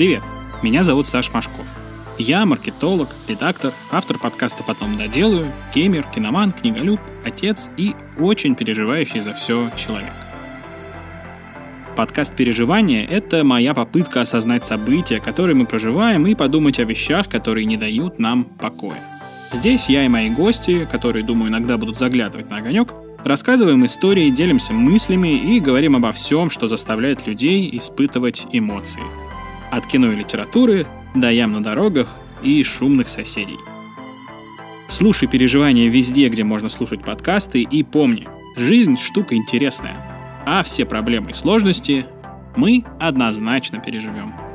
Привет, меня зовут Саша Машков. Я маркетолог, редактор, автор подкаста «Потом доделаю», геймер, киноман, книголюб, отец и очень переживающий за все человек. Подкаст «Переживание» — это моя попытка осознать события, которые мы проживаем, и подумать о вещах, которые не дают нам покоя. Здесь я и мои гости, которые, думаю, иногда будут заглядывать на огонек, рассказываем истории, делимся мыслями и говорим обо всем, что заставляет людей испытывать эмоции. От кино и литературы до ям на дорогах и шумных соседей. Слушай «Переживания» везде, где можно слушать подкасты, и помни, жизнь — штука интересная, а все проблемы и сложности мы однозначно переживем.